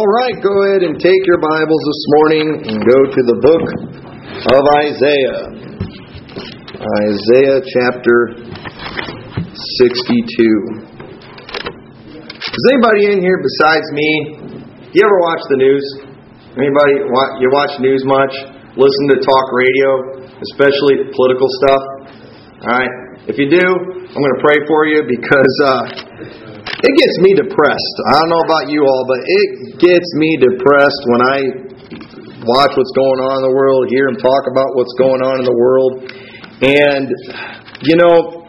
All right, go ahead and take your Bibles this morning and go to the book of Isaiah. Isaiah chapter 62. Is anybody in here besides me? Do you ever watch the news? Anybody, you watch news much? Listen to talk radio, especially political stuff? All right, if you do, I'm going to pray for you because it gets me depressed. I don't know about you all, but it gets me depressed when I watch what's going on in the world, hear them talk about what's going on in the world. And, you know,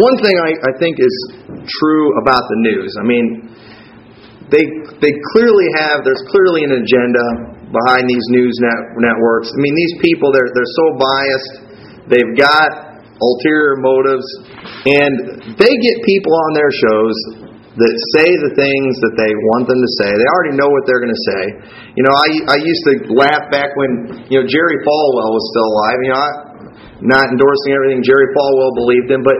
one thing I think is true about the news. I mean, they clearly have, there's clearly an agenda behind these news networks. I mean, these people, they're so biased. They've got ulterior motives. And they get people on their shows that say the things that they want them to say. They already know what they're going to say. You know, I used to laugh back when, you know, Jerry Falwell was still alive. You know, I'm not endorsing everything Jerry Falwell believed in, but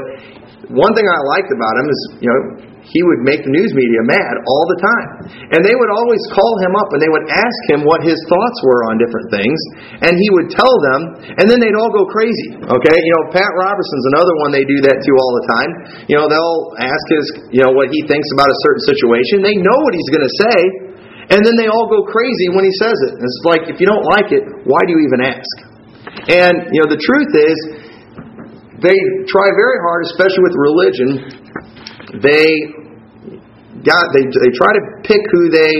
one thing I liked about him is, you know, he would make the news media mad all the time. And they would always call him up and they would ask him what his thoughts were on different things. And he would tell them, and then they'd all go crazy. Okay? You know, Pat Robertson's another one they do that to all the time. You know, they'll ask his, you know, what he thinks about a certain situation. They know what he's going to say. And then they all go crazy when he says it. And it's like, if you don't like it, why do you even ask? And, you know, the truth is, they try very hard, especially with religion. They try to pick who they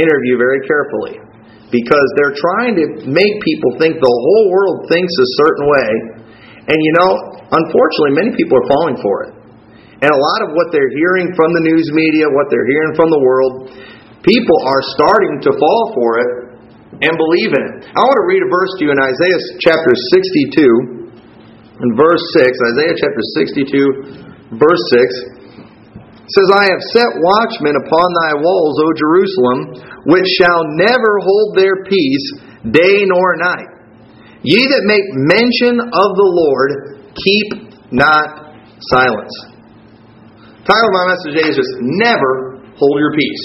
interview very carefully because they're trying to make people think the whole world thinks a certain way. And you know, unfortunately, many people are falling for it. And a lot of what they're hearing from the news media, what they're hearing from the world, people are starting to fall for it and believe in it. I want to read a verse to you in Isaiah chapter 62 and verse 6. Isaiah chapter 62, verse 6. It says, I have set watchmen upon thy walls, O Jerusalem, which shall never hold their peace day nor night. Ye that make mention of the Lord, keep not silence. The title of my message today is just, never hold your peace.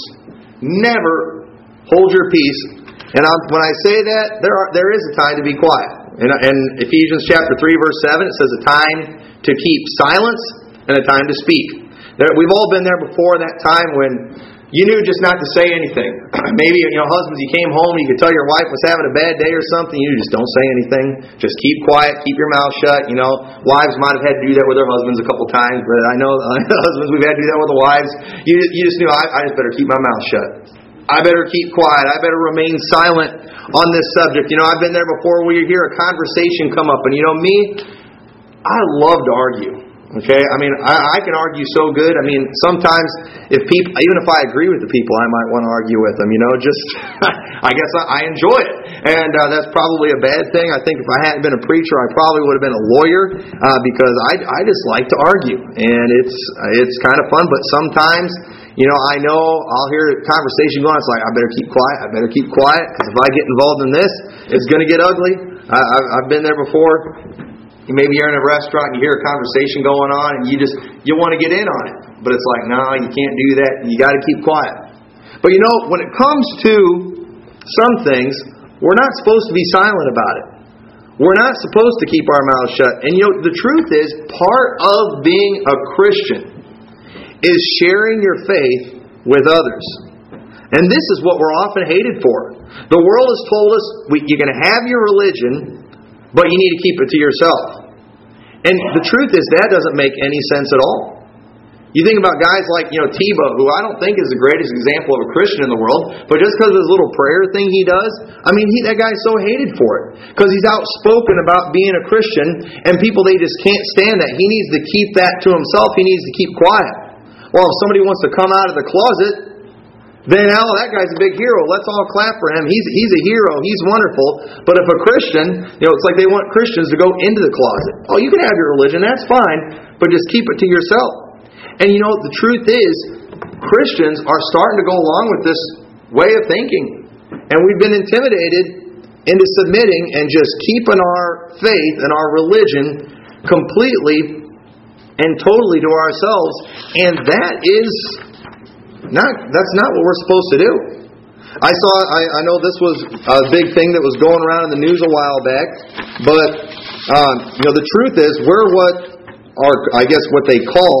Never hold your peace. And when I say that, there is a time to be quiet. In Ephesians chapter 3, verse 7, it says a time to keep silence and a time to speak. We've all been there before, that time when you knew just not to say anything. Maybe, you know, husbands, you came home, you could tell your wife was having a bad day or something. You just don't say anything. Just keep quiet, keep your mouth shut. You know, wives might have had to do that with their husbands a couple times, but I know husbands, we've had to do that with the wives. You just knew, I just better keep my mouth shut. I better keep quiet. I better remain silent on this subject. You know, I've been there before where you hear a conversation come up. And you know me, I love to argue. Okay, I mean, I can argue so good. I mean, sometimes if people, even if I agree with the people, I might want to argue with them. You know, just I guess I enjoy it, and that's probably a bad thing. I think if I hadn't been a preacher, I probably would have been a lawyer because I just like to argue, and it's kind of fun. But sometimes, you know, I know I'll hear a conversation going. It's like I better keep quiet. I better keep quiet because if I get involved in this, it's going to get ugly. I've been there before. Maybe you're in a restaurant and you hear a conversation going on and you want to get in on it. But it's like, no, you can't do that. You got to keep quiet. But you know, when it comes to some things, we're not supposed to be silent about it. We're not supposed to keep our mouths shut. And you know, the truth is, part of being a Christian is sharing your faith with others. And this is what we're often hated for. The world has told us, you're going to have your religion, but you need to keep it to yourself. And the truth is, that doesn't make any sense at all. You think about guys like, you know, Tebow, who I don't think is the greatest example of a Christian in the world, but just because of his little prayer thing he does, I mean, that guy's so hated for it. Because he's outspoken about being a Christian, and people, they just can't stand that. He needs to keep that to himself. He needs to keep quiet. Well, if somebody wants to come out of the closet, then, oh, that guy's a big hero. Let's all clap for him. He's a hero. He's wonderful. But if a Christian, you know, it's like they want Christians to go into the closet. Oh, you can have your religion. That's fine. But just keep it to yourself. And you know, the truth is, Christians are starting to go along with this way of thinking. And we've been intimidated into submitting and just keeping our faith and our religion completely and totally to ourselves. And that's not what we're supposed to do. I know this was a big thing that was going around in the news a while back, but the truth is we're what they call.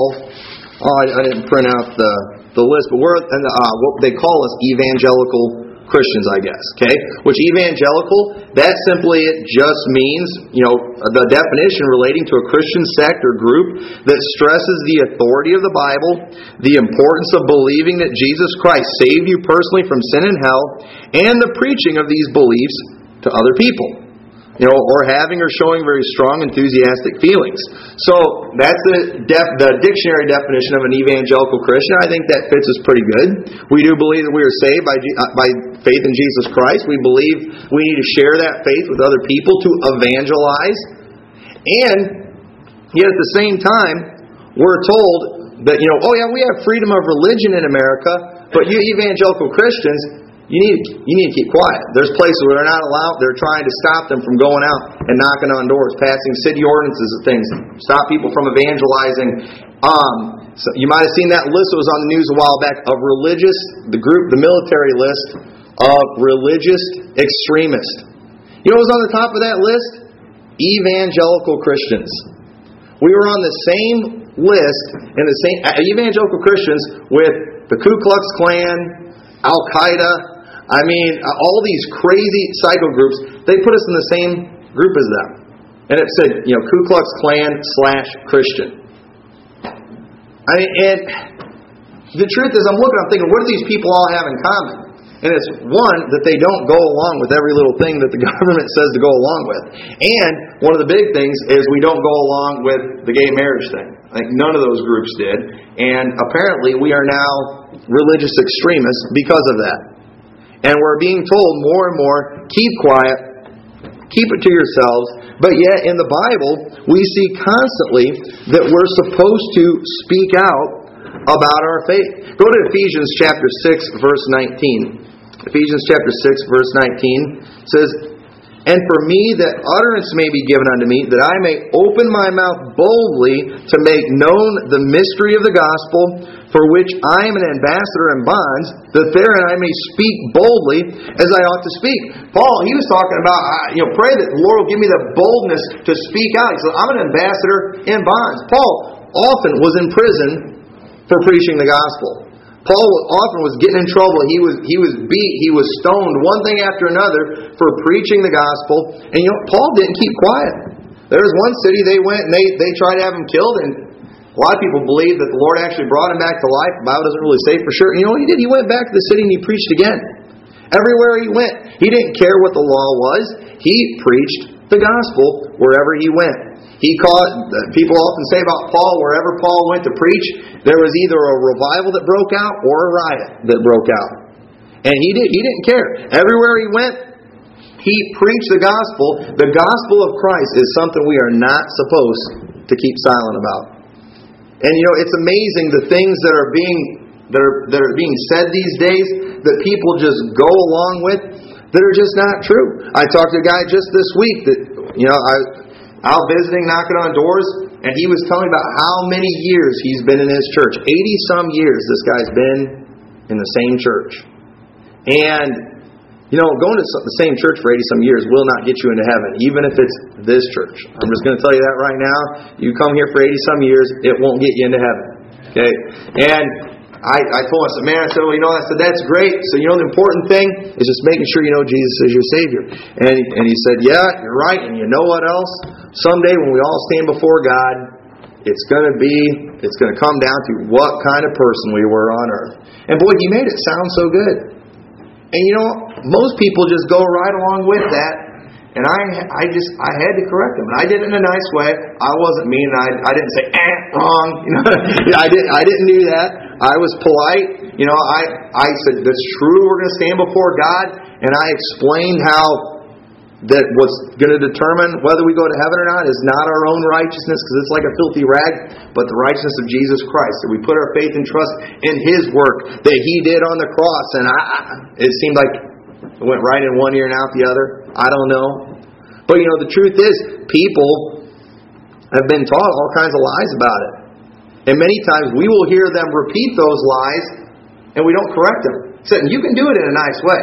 I didn't print out the list, but we're what they call us evangelical Christians, I guess. Okay, which evangelical, that simply it just means the definition relating to a Christian sect or group that stresses the authority of the Bible, the importance of believing that Jesus Christ saved you personally from sin and hell, and the preaching of these beliefs to other people. Or having or showing very strong, enthusiastic feelings. So that's the dictionary definition of an evangelical Christian. I think that fits us pretty good. We do believe that we are saved by faith in Jesus Christ. We believe we need to share that faith with other people to evangelize. And yet at the same time, we're told that, we have freedom of religion in America, but you evangelical Christians, You need to keep quiet. There's places where they're not allowed. They're trying to stop them from going out and knocking on doors, passing city ordinances and things, stop people from evangelizing. So you might have seen that list that was on the news a while back of the military list of religious extremists. You know what was on the top of that list? Evangelical Christians. We were on the same list in the same evangelical Christians with the Ku Klux Klan, Al-Qaeda. I mean, all these crazy psycho groups, they put us in the same group as them. And it said, Ku Klux Klan /Christian. I mean, and the truth is, I'm thinking, what do these people all have in common? And it's one, that they don't go along with every little thing that the government says to go along with. And one of the big things is we don't go along with the gay marriage thing. Like none of those groups did. And apparently we are now religious extremists because of that. And we're being told more and more, keep quiet, keep it to yourselves. But yet in the Bible, we see constantly that we're supposed to speak out about our faith. Go to Ephesians chapter 6, verse 19. Ephesians chapter 6, verse 19 says, "And for me that utterance may be given unto me, that I may open my mouth boldly to make known the mystery of the gospel, for which I am an ambassador in bonds, that therein I may speak boldly as I ought to speak." Paul, he was talking about, pray that the Lord will give me the boldness to speak out. He said, I'm an ambassador in bonds. Paul often was in prison for preaching the gospel. Paul often was getting in trouble. He was beat. He was stoned, one thing after another, for preaching the gospel. And Paul didn't keep quiet. There was one city they went and they tried to have him killed, and a lot of people believe that the Lord actually brought him back to life. The Bible doesn't really say for sure. And you know what he did? He went back to the city and he preached again. Everywhere he went, he didn't care what the law was. He preached the gospel wherever he went. People often say about Paul, wherever Paul went to preach, there was either a revival that broke out or a riot that broke out. And he didn't care. Everywhere he went, he preached the gospel. The gospel of Christ is something we are not supposed to keep silent about. And it's amazing the things that are being said these days that people just go along with that are just not true. I talked to a guy just this week that, I out visiting, knocking on doors, and he was telling me about how many years he's been in his church. 80-some years this guy's been in the same church. And, going to the same church for 80-some years will not get you into heaven, even if it's this church. I'm just going to tell you that right now. You come here for 80-some years, it won't get you into heaven. Okay? And I told him, I said, man, I said, well, I said, that's great. So, the important thing is just making sure you know Jesus is your Savior. And he said, yeah, you're right. And you know what else? Someday when we all stand before God, it's going to come down to what kind of person we were on earth. And boy, he made it sound so good. And most people just go right along with that. And I had to correct him. And I did it in a nice way. I wasn't mean. I didn't say, wrong. I didn't do that. I was polite. I said, that's true, we're going to stand before God. And I explained how that what's going to determine whether we go to heaven or not is not our own righteousness, because it's like a filthy rag, but the righteousness of Jesus Christ. That we put our faith and trust in His work that He did on the cross. And it seemed like it went right in one ear and out the other. I don't know. But the truth is, people have been taught all kinds of lies about it. And many times we will hear them repeat those lies and we don't correct them. said, you can do it in a nice way.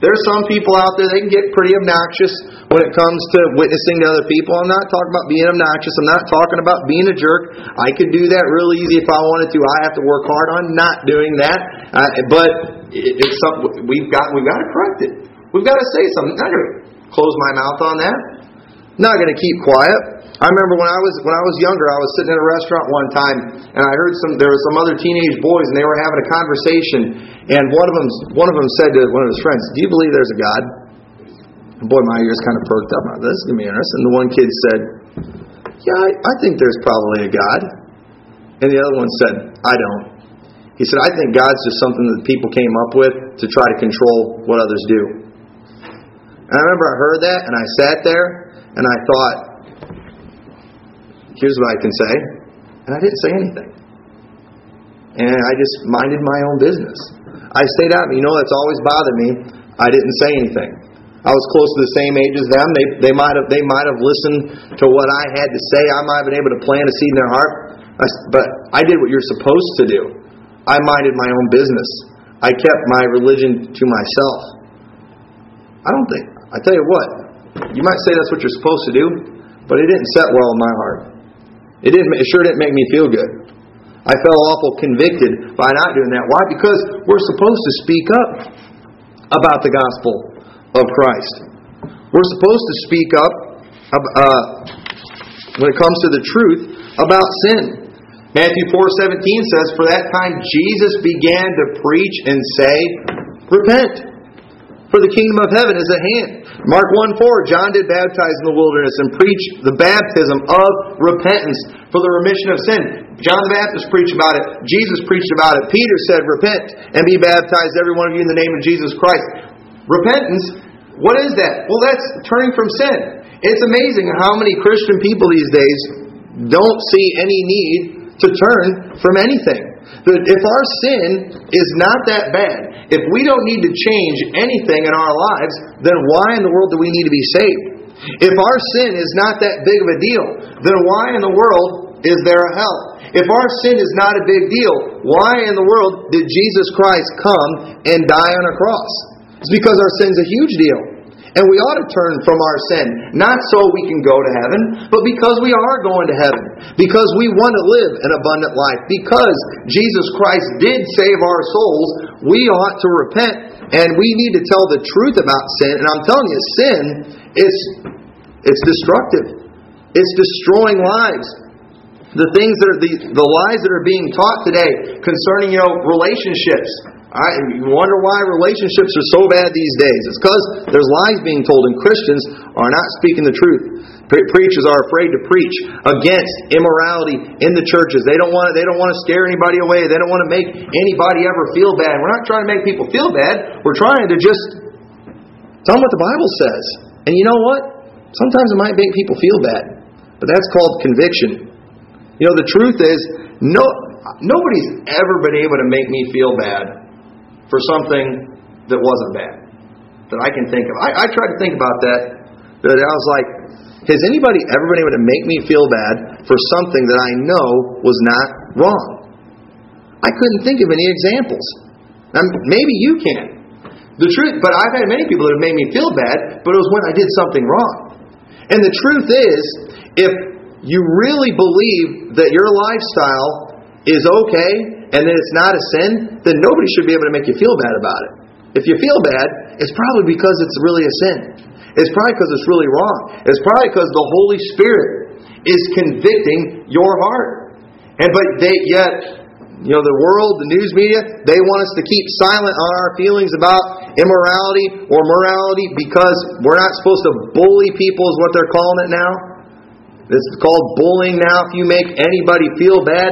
There are some people out there, they can get pretty obnoxious when it comes to witnessing to other people. I'm not talking about being obnoxious. I'm not talking about being a jerk. I could do that real easy if I wanted to. I have to work hard on not doing that. But it's something we've got to correct it. We've got to say something. I'm not going to close my mouth on that. I'm not going to keep quiet. I remember when I was younger, I was sitting in a restaurant one time, and I heard there were some other teenage boys, and they were having a conversation, and one of them said to one of his friends, "Do you believe there's a God?" And boy, my ears kind of perked up. This is gonna be interesting. The one kid said, "Yeah, I think there's probably a God," and the other one said, "I don't." He said, "I think God's just something that people came up with to try to control what others do." And I remember I heard that, and I sat there, and I thought, here's what I can say. And I didn't say anything. And I just minded my own business. I stayed out. You know, that's always bothered me. I didn't say anything. I was close to the same age as them. They might have listened to what I had to say. I might have been able to plant a seed in their heart. But I did what you're supposed to do. I minded my own business. I kept my religion to myself. I tell you what, you might say that's what you're supposed to do, but it didn't set well in my heart. It sure didn't make me feel good. I felt awful convicted by not doing that. Why? Because we're supposed to speak up about the gospel of Christ. We're supposed to speak up when it comes to the truth about sin. Matthew 4:17 says, "For that time Jesus began to preach and say, repent, for the kingdom of heaven is at hand." Mark 1:4, "John did baptize in the wilderness and preach the baptism of repentance for the remission of sin." John the Baptist preached about it. Jesus preached about it. Peter said, "Repent and be baptized, every one of you, in the name of Jesus Christ." Repentance, what is that? Well, that's turning from sin. It's amazing how many Christian people these days don't see any need to turn from anything. That if our sin is not that bad, if we don't need to change anything in our lives, then why in the world do we need to be saved? If our sin is not that big of a deal, then why in the world is there a hell? If our sin is not a big deal, why in the world did Jesus Christ come and die on a cross? It's because our sin's a huge deal. And we ought to turn from our sin, not so we can go to heaven, but because we are going to heaven, because we want to live an abundant life, because Jesus Christ did save our souls. We ought to repent, and we need to tell the truth about sin. And I'm telling you, sin it's destructive. It's destroying lives. The lies that are being taught today concerning relationships. You wonder why relationships are so bad these days. It's because there's lies being told, and Christians are not speaking the truth. Preachers are afraid to preach against immorality in the churches. They don't want to scare anybody away. They don't want to make anybody ever feel bad. We're not trying to make people feel bad. We're trying to just tell them what the Bible says. And you know what? Sometimes it might make people feel bad, but that's called conviction. You know, the truth is, nobody's ever been able to make me feel bad for something that wasn't bad, that I can think of. I tried to think about that I was like, has anybody ever been able to make me feel bad for something that I know was not wrong? I couldn't think of any examples. Maybe you can. The truth, but I've had many people that have made me feel bad, but it was when I did something wrong. And the truth is, if you really believe that your lifestyle is okay, and then it's not a sin, then nobody should be able to make you feel bad about it. If you feel bad, it's probably because it's really a sin. It's probably because it's really wrong. It's probably because the Holy Spirit is convicting your heart. You know, the world, the news media, they want us to keep silent on our feelings about immorality or morality because we're not supposed to bully people is what they're calling it now. This is called bullying now. If you make anybody feel bad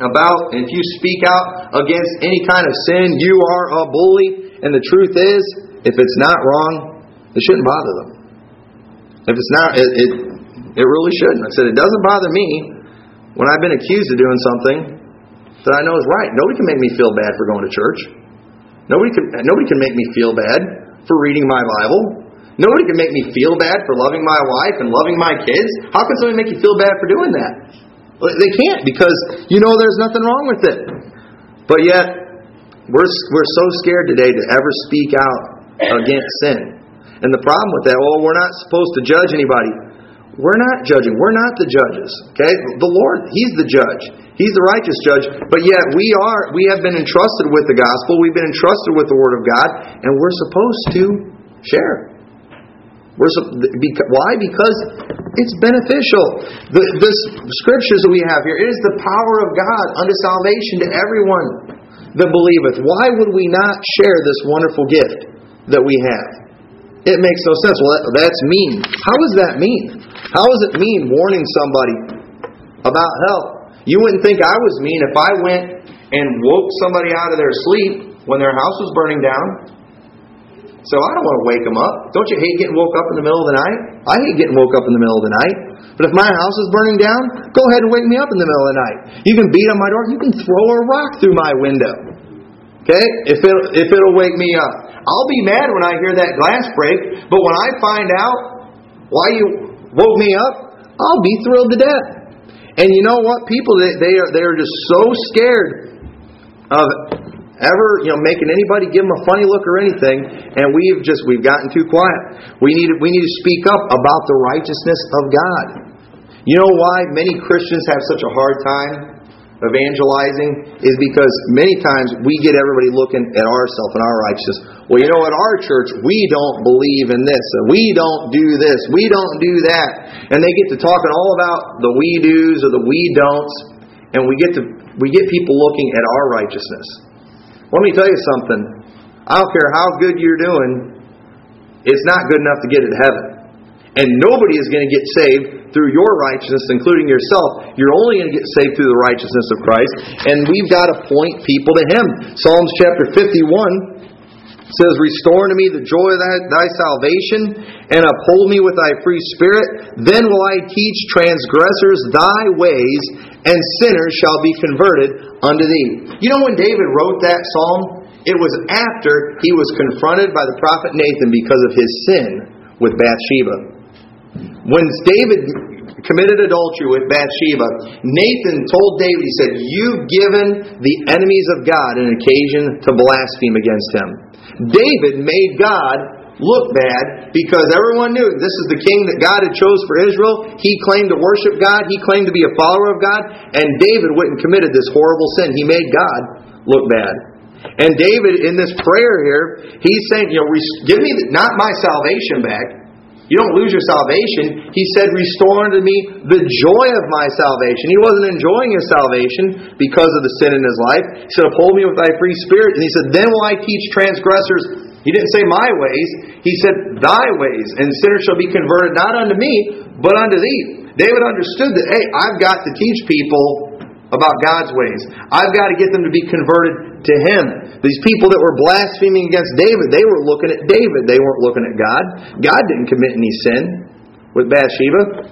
about, and if you speak out against any kind of sin, you are a bully. And the truth is, if it's not wrong, it shouldn't bother them. If it's not, it really shouldn't. I said, it doesn't bother me when I've been accused of doing something that I know is right. Nobody can make me feel bad for going to church. Nobody can make me feel bad for reading my Bible. Nobody can make me feel bad for loving my wife and loving my kids. How can somebody make you feel bad for doing that? They can't, because you know there's nothing wrong with it. But yet, We're so scared today to ever speak out against sin. And the problem with that, well, we're not supposed to judge anybody. We're not judging. We're not the judges. Okay? The Lord, He's the judge. He's the righteous judge. But yet we have been entrusted with the gospel. We've been entrusted with the Word of God. And we're supposed to share. Why? Because it's beneficial. The scriptures that we have here, it is the power of God unto salvation to everyone that believeth. Why would we not share this wonderful gift that we have? It makes no sense. Well, that's mean. How does that mean? How does it mean warning somebody about hell? You wouldn't think I was mean if I went and woke somebody out of their sleep when their house was burning down. So I don't want to wake them up. Don't you hate getting woke up in the middle of the night? I hate getting woke up in the middle of the night. But if my house is burning down, go ahead and wake me up in the middle of the night. You can beat on my door. You can throw a rock through my window. Okay? If it'll wake me up. I'll be mad when I hear that glass break, but when I find out why you woke me up, I'll be thrilled to death. And you know what? People, they are just so scared of ever making anybody give them a funny look or anything, and we've gotten too quiet. We need to speak up about the righteousness of God. You know why many Christians have such a hard time evangelizing is because many times we get everybody looking at ourselves and our righteousness. Well, at our church, we don't believe in this, and we don't do this, we don't do that. And they get to talking all about the we do's or the we don'ts, and we get people looking at our righteousness. Let me tell you something. I don't care how good you're doing, it's not good enough to get into heaven. And nobody is going to get saved through your righteousness, including yourself. You're only going to get saved through the righteousness of Christ. And we've got to point people to Him. Psalms chapter 51 says, "Restore to me the joy of thy salvation, and uphold me with thy free spirit. Then will I teach transgressors thy ways, and sinners shall be converted unto thee." You know when David wrote that psalm? It was after he was confronted by the prophet Nathan because of his sin with Bathsheba. When David committed adultery with Bathsheba, Nathan told David, he said, "You've given the enemies of God an occasion to blaspheme against Him." David made God look bad because everyone knew this is the king that God had chose for Israel. He claimed to worship God. He claimed to be a follower of God. And David went and committed this horrible sin. He made God look bad. And David, in this prayer here, he's saying, "Give me not my salvation back. You don't lose your salvation." He said, "Restore unto me the joy of my salvation." He wasn't enjoying his salvation because of the sin in his life. He said, "Uphold me with thy free spirit." And he said, "Then will I teach transgressors." He didn't say my ways. He said, "Thy ways. And sinners shall be converted not unto me, but unto thee." David understood that, hey, I've got to teach people about God's ways. I've got to get them to be converted to Him. These people that were blaspheming against David, they were looking at David. They weren't looking at God. God didn't commit any sin with Bathsheba.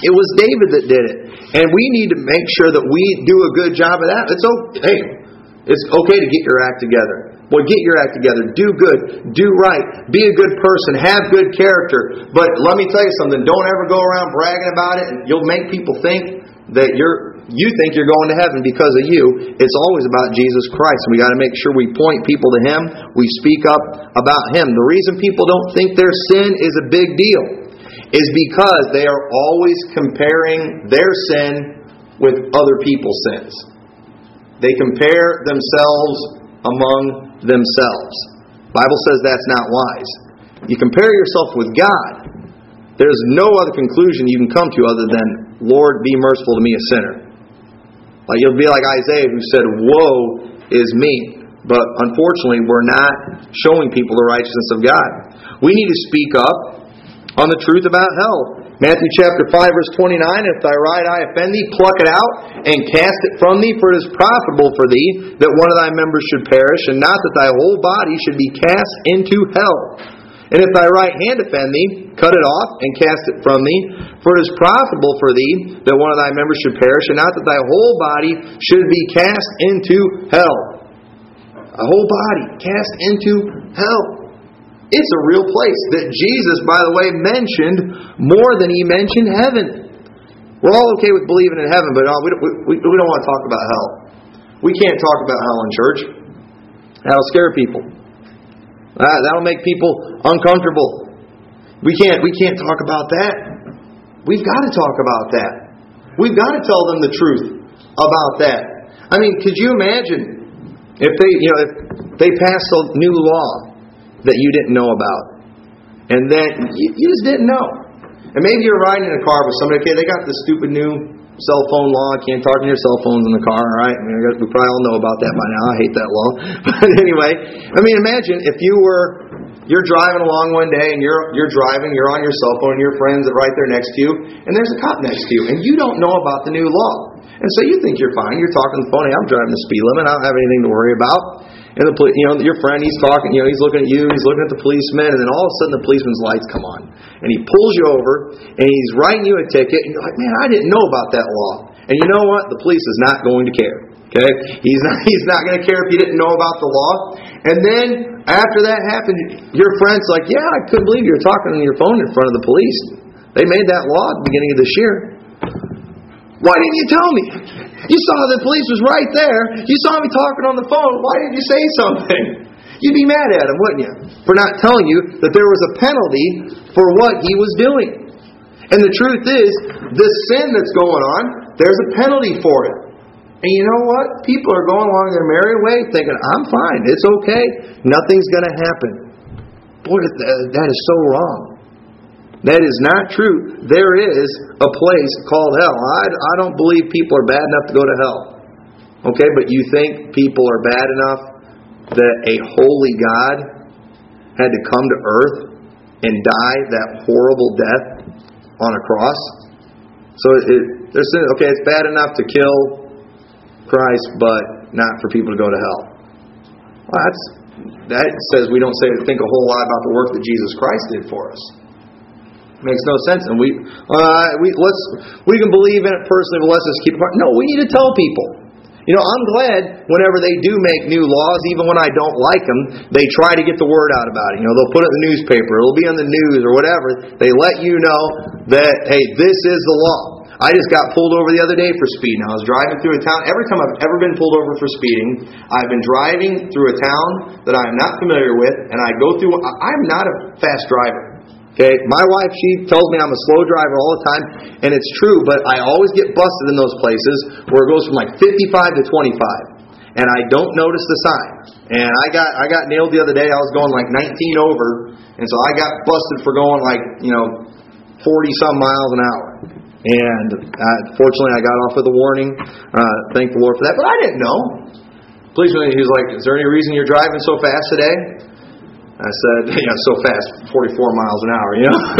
It was David that did it. And we need to make sure that we do a good job of that. It's okay to get your act together. Boy, get your act together. Do good. Do right. Be a good person. Have good character. But let me tell you something. Don't ever go around bragging about it. And you'll make people think that you think you're going to heaven because of you. It's always about Jesus Christ. We got to make sure we point people to Him. We speak up about Him. The reason people don't think their sin is a big deal is because they are always comparing their sin with other people's sins. They compare themselves among themselves. The Bible says that's not wise. You compare yourself with God. There's no other conclusion you can come to other than, "Lord, be merciful to me, a sinner." Like, you'll be like Isaiah who said, "Woe is me." But unfortunately, we're not showing people the righteousness of God. We need to speak up on the truth about hell. Matthew chapter 5, verse 29, "If thy right eye offend thee, pluck it out and cast it from thee, for it is profitable for thee that one of thy members should perish, and not that thy whole body should be cast into hell. And if thy right hand offend thee, cut it off and cast it from thee, for it is profitable for thee that one of thy members should perish, and not that thy whole body should be cast into hell." A whole body cast into hell. It's a real place that Jesus, by the way, mentioned more than He mentioned heaven. We're all okay with believing in heaven, but we don't want to talk about hell. We can't talk about hell in church. That'll scare people. That'll make people uncomfortable. We can't talk about that. We've got to talk about that. We've got to tell them the truth about that. I mean, could you imagine if they passed a new law that you didn't know about, and that you just didn't know? And maybe you're riding in a car with somebody. Okay, they got this stupid new cell phone law. Can't talk on your cell phones in the car. All right, I mean, we probably all know about that by now. I hate that law. But anyway, I mean, imagine if you're driving along one day, and you're driving, you're on your cell phone, and your friends are right there next to you, and there's a cop next to you, and you don't know about the new law. And so you think you're fine. You're talking on the phone. Hey, I'm driving the speed limit. I don't have anything to worry about. And your friend, he's talking. He's looking at you. He's looking at the policeman. And then all of a sudden, the policeman's lights come on, and he pulls you over, and he's writing you a ticket. And you're like, man, I didn't know about that law. And you know what? The police is not going to care. Okay, he's not going to care if you didn't know about the law. And then after that happened, your friend's like, yeah, I couldn't believe you were talking on your phone in front of the police. They made that law at the beginning of this year. Why didn't you tell me? You saw the police was right there. You saw me talking on the phone. Why didn't you say something? You'd be mad at him, wouldn't you? For not telling you that there was a penalty for what he was doing. And the truth is, this sin that's going on, there's a penalty for it. And you know what? People are going along their merry way thinking, I'm fine. It's okay. Nothing's going to happen. Boy, that is so wrong. That is not true. There is a place called hell. I don't believe people are bad enough to go to hell. Okay, but you think people are bad enough that a holy God had to come to earth and die that horrible death on a cross? So it's bad enough to kill Christ, but not for people to go to hell. Well, that says we don't think a whole lot about the work that Jesus Christ did for us. Makes no sense, and we can believe in it personally, but let's just keep apart. No, we need to tell people. I'm glad whenever they do make new laws, even when I don't like them, they try to get the word out about it. They'll put it in the newspaper, it'll be on the news or whatever. They let you know that, hey, this is the law. I just got pulled over the other day for speeding. I was driving through a town. Every time I've ever been pulled over for speeding, I've been driving through a town that I'm not familiar with, and I go through. I'm not a fast driver. Okay, my wife, she tells me I'm a slow driver all the time, and it's true, but I always get busted in those places where it goes from like 55 to 25, and I don't notice the sign. And I got nailed the other day. I was going like 19 over, and so I got busted for going like 40-some miles an hour. And fortunately, I got off with a warning. Thank the Lord for that, but I didn't know. Policeman, he was like, "Is there any reason you're driving so fast today?" I said, so fast, 44 miles an hour,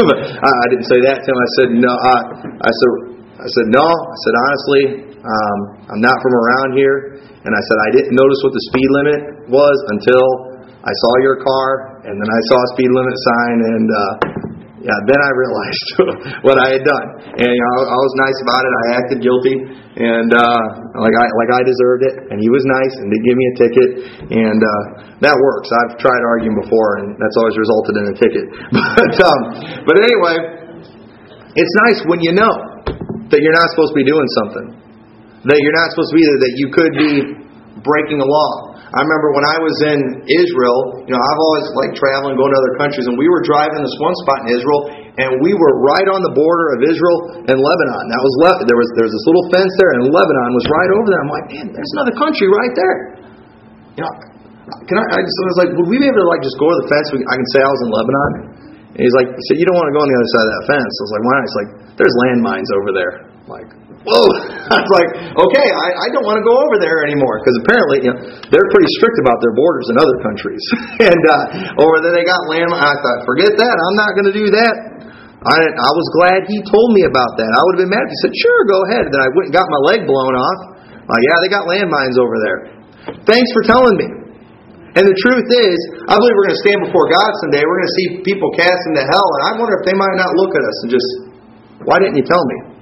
But I didn't say that to him. I said, no. I said, honestly, I'm not from around here. And I said, I didn't notice what the speed limit was until I saw your car, and then I saw a speed limit sign, and then I realized what I had done. And I was nice about it. I acted guilty, and like I deserved it. And he was nice and did give me a ticket, and that works. I've tried arguing before, and that's always resulted in a ticket. But anyway, it's nice when you know that you're not supposed to be doing something, that you're not supposed to be there, that you could be breaking a law. I remember when I was in Israel, I've always liked traveling, going to other countries, and we were driving this one spot in Israel, and we were right on the border of Israel and Lebanon. That was there was this little fence there, and Lebanon was right over there. I'm like, man, there's another country right there. I was like, would we be able to just go to the fence? I can say I was in Lebanon. And he's like, he said, you don't want to go on the other side of that fence. I was like, why not? He's like, there's landmines over there. I'm like, whoa! I was like, okay, I don't want to go over there anymore, because apparently they're pretty strict about their borders in other countries. And over there they got landmines. I thought, forget that. I'm not going to do that. I was glad he told me about that. I would have been mad if he said, sure, go ahead. Then I went and got my leg blown off. Like, yeah, they got landmines over there. Thanks for telling me. And the truth is, I believe we're going to stand before God someday. We're going to see people cast into hell, and I wonder if they might not look at us and just, why didn't you tell me?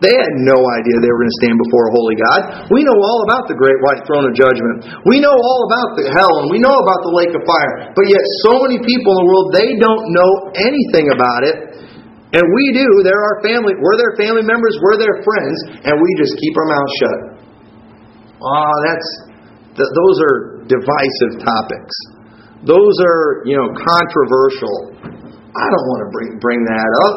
They had no idea they were going to stand before a holy God. We know all about the great white throne of judgment. We know all about the hell, and we know about the lake of fire. But yet so many people in the world, they don't know anything about it. And we do. They're our family. We're their family members. We're their friends. And we just keep our mouth shut. Those are are divisive topics. Those are, controversial. I don't want to bring that up.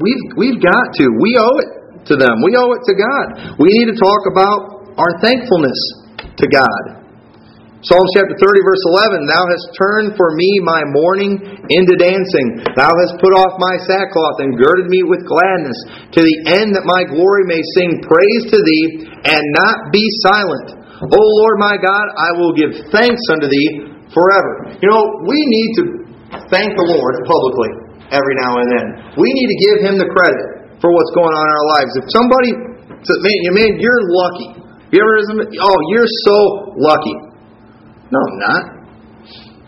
We've got to. We owe it to them. We owe it to God. We need to talk about our thankfulness to God. Psalm chapter 30, verse 11, Thou hast turned for me my mourning into dancing. Thou hast put off my sackcloth and girded me with gladness, to the end that my glory may sing praise to Thee and not be silent. O Lord my God, I will give thanks unto Thee forever. We need to thank the Lord publicly every now and then. We need to give Him the credit for what's going on in our lives. If somebody says, man, you're lucky. You ever heard somebody, oh, you're so lucky. No, I'm not.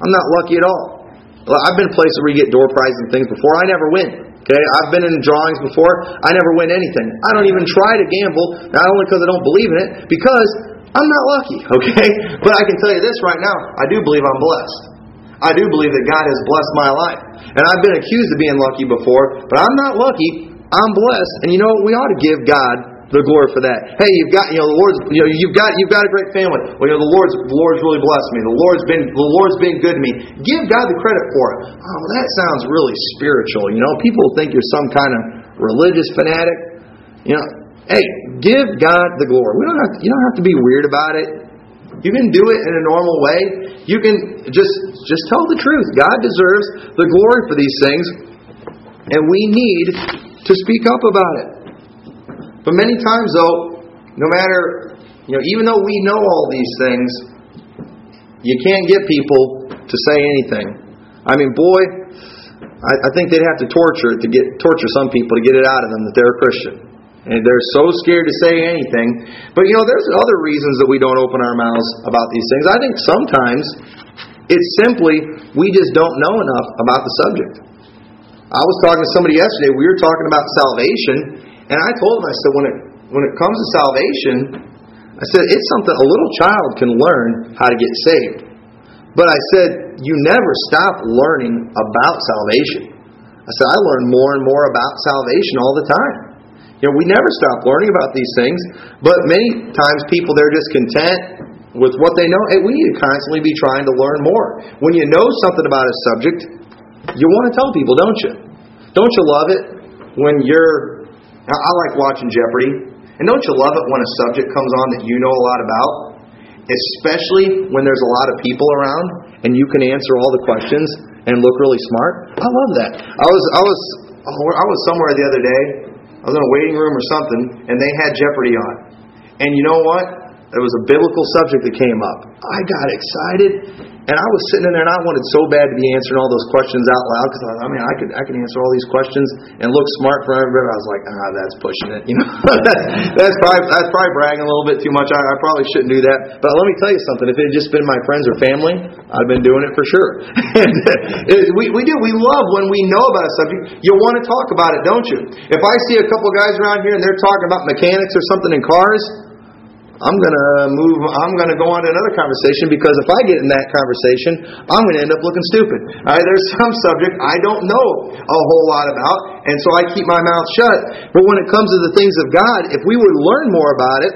I'm not lucky at all. I've been to places where you get door prizes and things before. I never win. Okay, I've been in drawings before. I never win anything. I don't even try to gamble, not only because I don't believe in it, because I'm not lucky, okay? But I can tell you this right now. I do believe I'm blessed. I do believe that God has blessed my life. And I've been accused of being lucky before, but I'm not lucky. I'm blessed. And we ought to give God the glory for that. Hey, you've got the Lord's you've got a great family. Well, the Lord's really blessed me. The Lord's been good to me. Give God the credit for it. Oh, that sounds really spiritual. People think you're some kind of religious fanatic. Hey, give God the glory. You don't have to be weird about it. You can do it in a normal way. You can just tell the truth. God deserves the glory for these things, and we need to speak up about it. But many times, though, no matter, even though we know all these things, you can't get people to say anything. I think they'd have to torture some people to get it out of them that they're a Christian. And they're so scared to say anything. But, there's other reasons that we don't open our mouths about these things. I think sometimes it's simply we just don't know enough about the subject. I was talking to somebody yesterday. We were talking about salvation. And I told him, I said, when it comes to salvation, I said, it's something a little child can learn how to get saved. But I said, you never stop learning about salvation. I said, I learn more and more about salvation all the time. We never stop learning about these things. But many times people, they're just content with what they know. Hey, we need to constantly be trying to learn more. When you know something about a subject, you want to tell people, don't you? Don't you love it when you're... Now, I like watching Jeopardy. And don't you love it when a subject comes on that you know a lot about? Especially when there's a lot of people around and you can answer all the questions and look really smart. I love that. I was somewhere the other day. I was in a waiting room or something, and they had Jeopardy on. And you know what? There was a biblical subject that came up. I got excited, and I was sitting in there, and I wanted so bad to be answering all those questions out loud, because I could answer all these questions and look smart for everybody. I was like, that's pushing it. That's probably bragging a little bit too much. I probably shouldn't do that. But let me tell you something. If it had just been my friends or family, I'd have been doing it for sure. We love when we know about a subject. You want to talk about it, don't you? If I see a couple guys around here and they're talking about mechanics or something in cars, I'm going to go on to another conversation, because if I get in that conversation, I'm going to end up looking stupid. All right, there's some subject I don't know a whole lot about, and so I keep my mouth shut. But when it comes to the things of God, if we would learn more about it,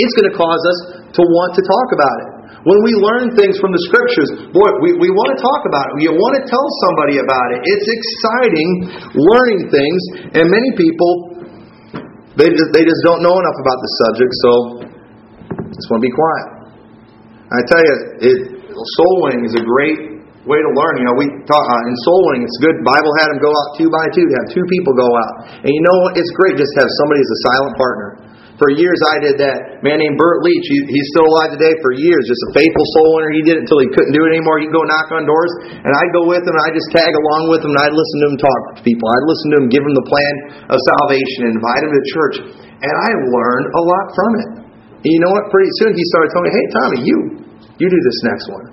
it's going to cause us to want to talk about it. When we learn things from the Scriptures, boy, we want to talk about it. We want to tell somebody about it. It's exciting learning things, and many people... They just don't know enough about the subject, so just want to be quiet. I tell you, soul winning is a great way to learn. We talk in soul winning, it's good. Bible had them go out 2 by 2. They have 2 people go out, and it's great just to have somebody as a silent partner. For years, I did that. A man named Bert Leach, he's still alive today. For years, just a faithful soul winner. He did it until he couldn't do it anymore. He'd go knock on doors, and I'd go with him, and I'd just tag along with him, and I'd listen to him talk to people. I'd listen to him give him the plan of salvation, invite him to church, and I learned a lot from it. And you know what? Pretty soon, he started telling me, "Hey, Tommy, you do this next one."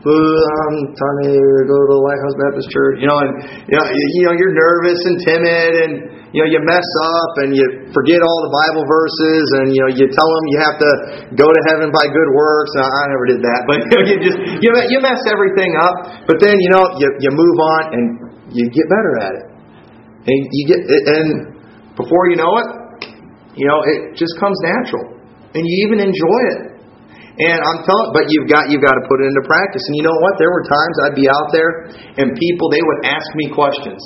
I'm Tommy. Go to the White House Baptist Church. You're nervous and timid, and you mess up and you forget all the Bible verses, and you tell them you have to go to heaven by good works. I never did that, but you mess everything up. But then you move on and you get better at it, and before you know it, it just comes natural, and you even enjoy it. And I'm telling, but you've got to put it into practice. And you know what? There were times I'd be out there and people, they would ask me questions.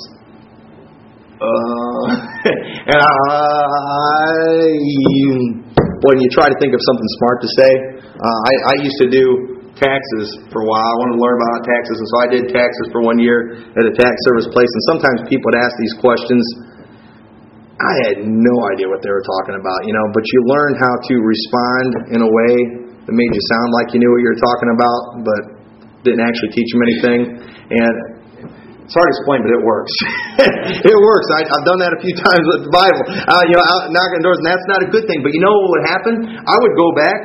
When you try to think of something smart to say, I used to do taxes for a while. I wanted to learn about taxes, and so I did taxes for 1 year at a tax service place. And sometimes people would ask these questions. I had no idea what they were talking about, you know. But you learn how to respond in a way that made you sound like you knew what you were talking about, but didn't actually teach them anything. And it's hard to explain, but it works. It works. I've done that a few times with the Bible. Knocking doors, and that's not a good thing. But you know what would happen? I would go back.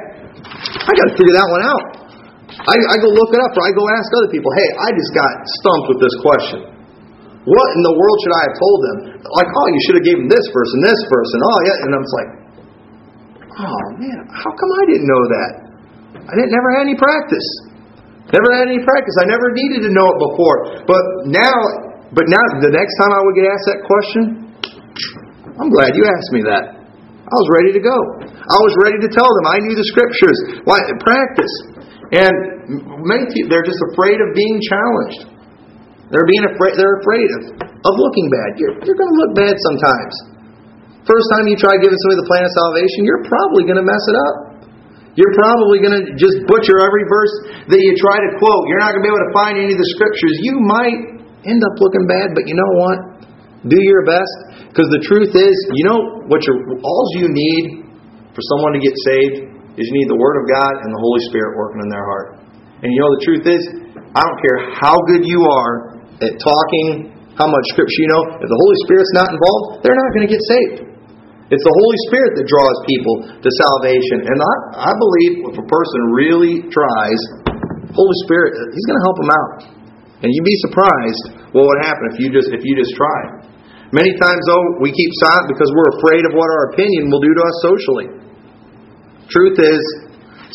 I got to figure that one out. I go look it up, or I go ask other people, hey, I just got stumped with this question. What in the world should I have told them? Like, oh, you should have given this verse and this verse. And oh, yeah. And I'm just like, oh, man, how come I didn't know that? I never had any practice. Never had any practice. I never needed to know it before. But now, the next time I would get asked that question, I'm glad you asked me that. I was ready to go. I was ready to tell them. I knew the Scriptures. Why? Practice. And many people, they're just afraid of being challenged. They're afraid of looking bad. You're going to look bad sometimes. First time you try giving somebody the plan of salvation, you're probably going to mess it up. You're probably going to just butcher every verse that you try to quote. You're not going to be able to find any of the Scriptures. You might end up looking bad, but you know what? Do your best. Because the truth is, you know, all you need for someone to get saved is you need the Word of God and the Holy Spirit working in their heart. And you know, the truth is, I don't care how good you are at talking, how much Scripture you know, if the Holy Spirit's not involved, they're not going to get saved. It's the Holy Spirit that draws people to salvation. And I believe if a person really tries, Holy Spirit, He's going to help them out. And you'd be surprised what would happen if you just try. Many times, though, we keep silent because we're afraid of what our opinion will do to us socially. Truth is,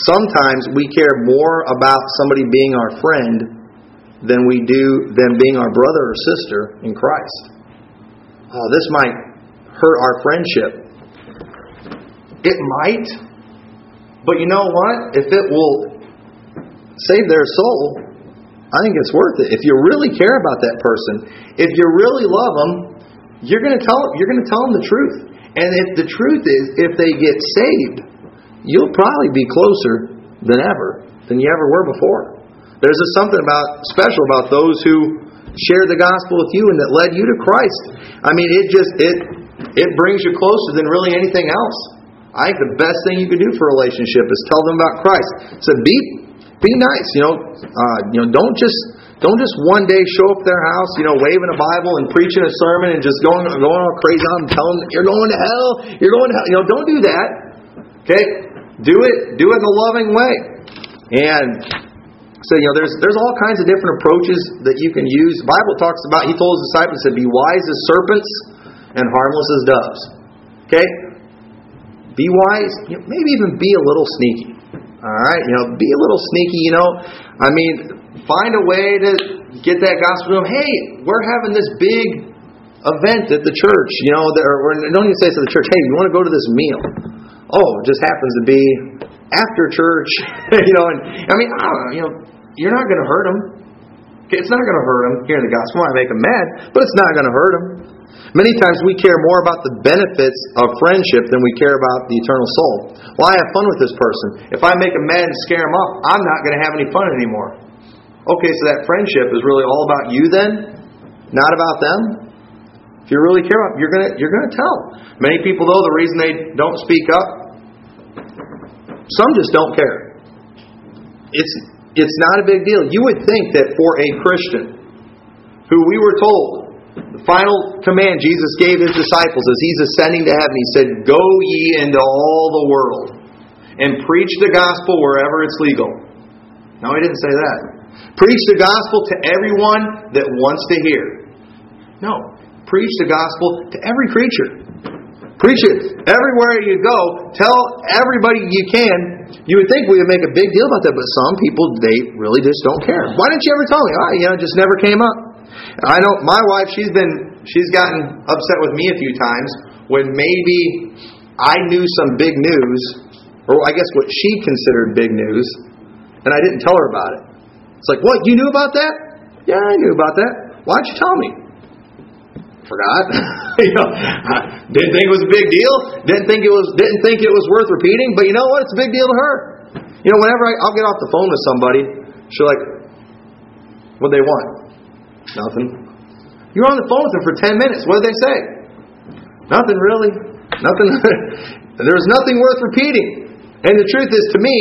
sometimes we care more about somebody being our friend than we do them being our brother or sister in Christ. Oh, this might hurt our friendship. It might, but you know what? If it will save their soul, I think it's worth it. If you really care about that person, if you really love them, you're going to tell them the truth. And if the truth is, if they get saved, you'll probably be closer than you ever were before. There's just something special about those who shared the gospel with you and that led you to Christ. I mean, it brings you closer than really anything else. I think the best thing you can do for a relationship is tell them about Christ. So be nice, you know. Don't just one day show up at their house, you know, waving a Bible and preaching a sermon and just going all crazy on them, telling them you're going to hell, you're going to hell. You know, don't do that. Okay, do it in a loving way. And so, you know, there's all kinds of different approaches that you can use. The Bible talks about, He told His disciples, said, "Be wise as serpents and harmless as doves." Okay. Be wise, you know, maybe even be a little sneaky. All right, you know, be a little sneaky. You know, I mean, find a way to get that gospel to them. Hey, we're having this big event at the church. You know, don't even say it's at the church. Hey, you want to go to this meal? Oh, it just happens to be after church. You know, and I mean, I don't know, you know, you're not going to hurt them. It's not going to hurt them hearing the gospel. I might make them mad, but it's not going to hurt them. Many times we care more about the benefits of friendship than we care about the eternal soul. Well, I have fun with this person. If I make them mad and scare them off, I'm not going to have any fun anymore. Okay, so that friendship is really all about you then, not about them. If you really care about them, you're going to tell. Many people, though, the reason they don't speak up, some just don't care. It's not a big deal. You would think that for a Christian, who we were told, the final command Jesus gave His disciples as He's ascending to heaven, He said, "Go ye into all the world and preach the gospel wherever it's legal." No, He didn't say that. Preach the gospel to everyone that wants to hear. No. Preach the gospel to every creature. Preach it everywhere you go. Tell everybody you can. You would think we would make a big deal about that, but some people, they really just don't care. Why didn't you ever tell me? Oh, you know, it just never came up. I know my wife, she's gotten upset with me a few times when maybe I knew some big news or I guess what she considered big news, and I didn't tell her about it. It's like, what, you knew about that? Yeah, I knew about that. Why'd you tell me? Forgot. I didn't think it was a big deal. Didn't think it was worth repeating. But you know what? It's a big deal to her. You know, whenever I'll get off the phone with somebody, she's like, "What they want? Nothing." You're on the phone with them for 10 minutes. What did they say? Nothing really. Nothing. There's nothing worth repeating. And the truth is, to me,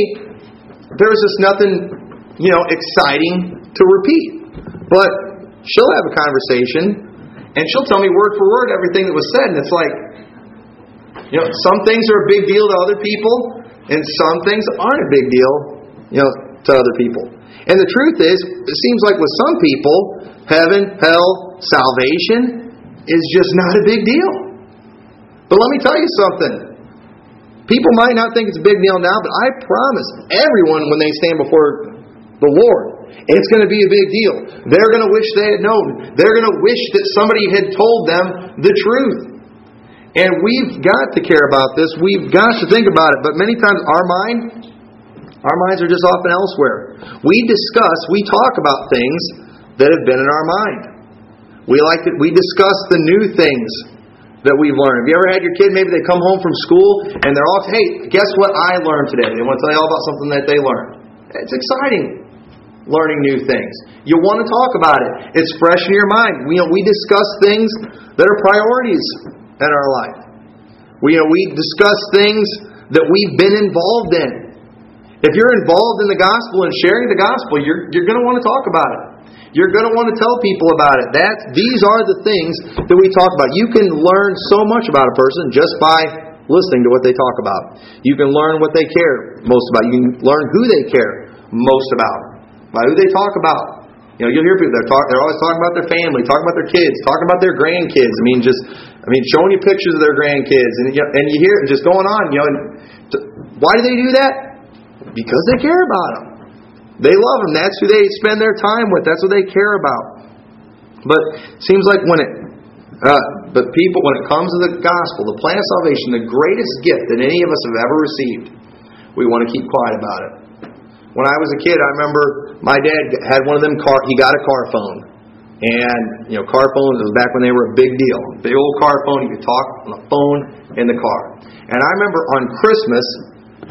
there's just nothing, you know, exciting to repeat. But she'll have a conversation. And she'll tell me word for word everything that was said. And it's like, you know, some things are a big deal to other people, and some things aren't a big deal, you know, to other people. And the truth is, it seems like with some people, heaven, hell, salvation is just not a big deal. But let me tell you something. People might not think it's a big deal now, but I promise everyone when they stand before the Lord, it's going to be a big deal. They're going to wish they had known. They're going to wish that somebody had told them the truth. And we've got to care about this. We've got to think about it. But many times our minds are just often elsewhere. We talk about things that have been in our mind. We discuss the new things that we've learned. Have you ever had your kid, maybe they come home from school and they're all, hey, guess what I learned today? They want to tell you all about something that they learned. It's exciting. Learning new things. You want to talk about it. It's fresh in your mind. We discuss things that are priorities in our life. We discuss things that we've been involved in. If you're involved in the gospel and sharing the gospel, you're going to want to talk about it. You're going to want to tell people about it. These are the things that we talk about. You can learn so much about a person just by listening to what they talk about. You can learn what they care most about. You can learn who they care most about. By who they talk about. You know, you'll hear people they're always talking about their family, talking about their kids, talking about their grandkids. I mean, showing you pictures of their grandkids, and you hear it just going on. You know, and why do they do that? Because they care about them. They love them. That's who they spend their time with. That's what they care about. But it seems like when it comes to the gospel, the plan of salvation, the greatest gift that any of us have ever received, we want to keep quiet about it. When I was a kid, I remember my dad had one of them he got a car phone. And, you know, car phones, it was back when they were a big deal. The old car phone, you could talk on the phone in the car. And I remember on Christmas,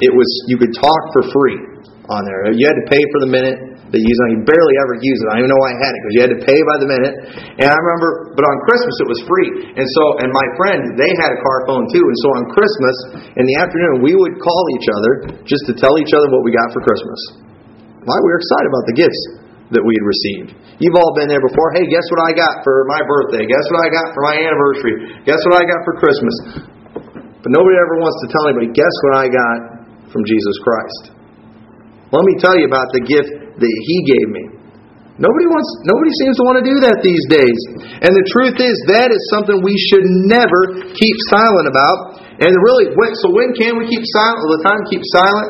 you could talk for free on there. You had to pay for the minute that you used it. You barely ever used it. I don't even know why I had it, because you had to pay by the minute. And I remember, but on Christmas it was free. And my friend, they had a car phone too. And so on Christmas, in the afternoon, we would call each other just to tell each other what we got for Christmas. Why? We were excited about the gifts that we had received. You've all been there before. Hey, guess what I got for my birthday? Guess what I got for my anniversary? Guess what I got for Christmas? But nobody ever wants to tell anybody, guess what I got from Jesus Christ? Let me tell you about the gift that He gave me. Nobody seems to want to do that these days. And the truth is, that is something we should never keep silent about. And really, so when can we keep silent? Or the time to keep silent,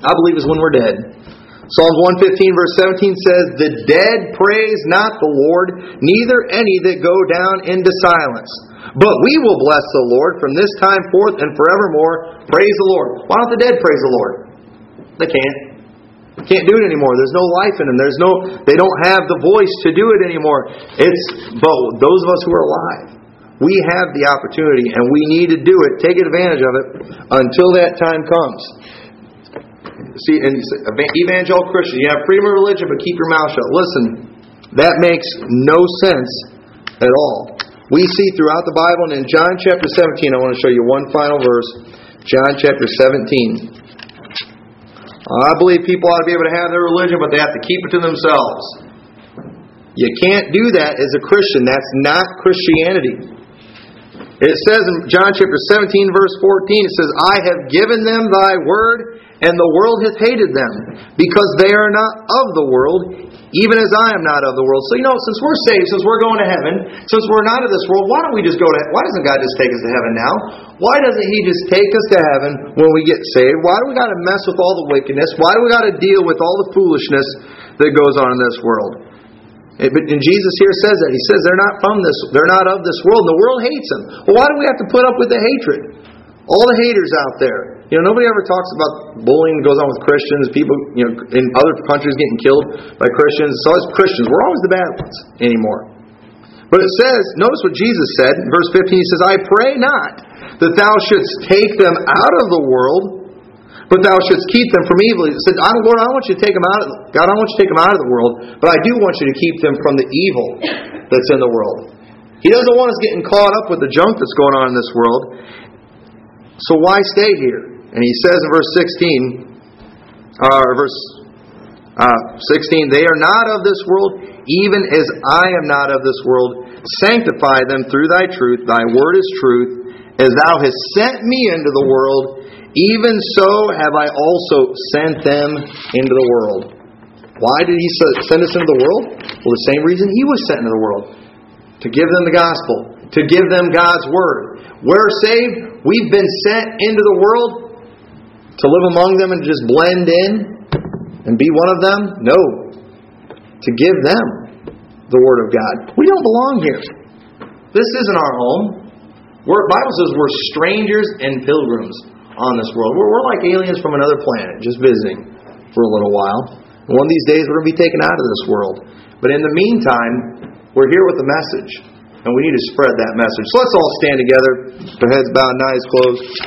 I believe, is when we're dead. Psalms 115 verse 17 says, "The dead praise not the Lord, neither any that go down into silence. But we will bless the Lord from this time forth and forevermore. Praise the Lord." Why don't the dead praise the Lord? They can't. Can't do it anymore. There's no life in them. They don't have the voice to do it anymore. But those of us who are alive, we have the opportunity and we need to do it. Take advantage of it until that time comes. See, and evangelical Christian, you have freedom of religion, but keep your mouth shut. Listen, that makes no sense at all. We see throughout the Bible, and in John chapter 17, I want to show you one final verse. John chapter 17. I believe people ought to be able to have their religion, but they have to keep it to themselves. You can't do that as a Christian. That's not Christianity. It says in John chapter 17, verse 14, it says, "I have given them thy word, and the world hath hated them, because they are not of the world, even as I am not of the world." So, you know, since we're saved, since we're going to heaven, since we're not of this world, why don't we just go to heaven? Why doesn't God just take us to heaven now? Why doesn't He just take us to heaven when we get saved? Why do we got to mess with all the wickedness? Why do we got to deal with all the foolishness that goes on in this world? And Jesus here says that. He says they're not from this. They're not of this world. And the world hates them. Well, why do we have to put up with the hatred? All the haters out there. You know, nobody ever talks about bullying that goes on with Christians, people, you know, in other countries getting killed by Christians. So as Christians, we're always the bad ones anymore. But it says, notice what Jesus said, in verse 15, He says, I pray not that thou shouldst take them out of the world, but thou shouldst keep them from evil. He said, Lord, I don't want you to take them out of God, I don't want you to take them out of the world, but I do want you to keep them from the evil that's in the world. He doesn't want us getting caught up with the junk that's going on in this world. So why stay here? And he says in verse 16, they are not of this world, even as I am not of this world. Sanctify them through thy truth. Thy word is truth. As thou hast sent me into the world, even so have I also sent them into the world. Why did he send us into the world? Well, the same reason he was sent into the world. To give them the gospel. To give them God's word. We're saved. We've been sent into the world to live among them and just blend in and be one of them? No. To give them the Word of God. We don't belong here. This isn't our home. The Bible says we're strangers and pilgrims on this world. We're like aliens from another planet, just visiting for a little while. And one of these days we're going to be taken out of this world. But in the meantime, we're here with the message. And we need to spread that message. So let's all stand together, with our heads bowed and eyes closed.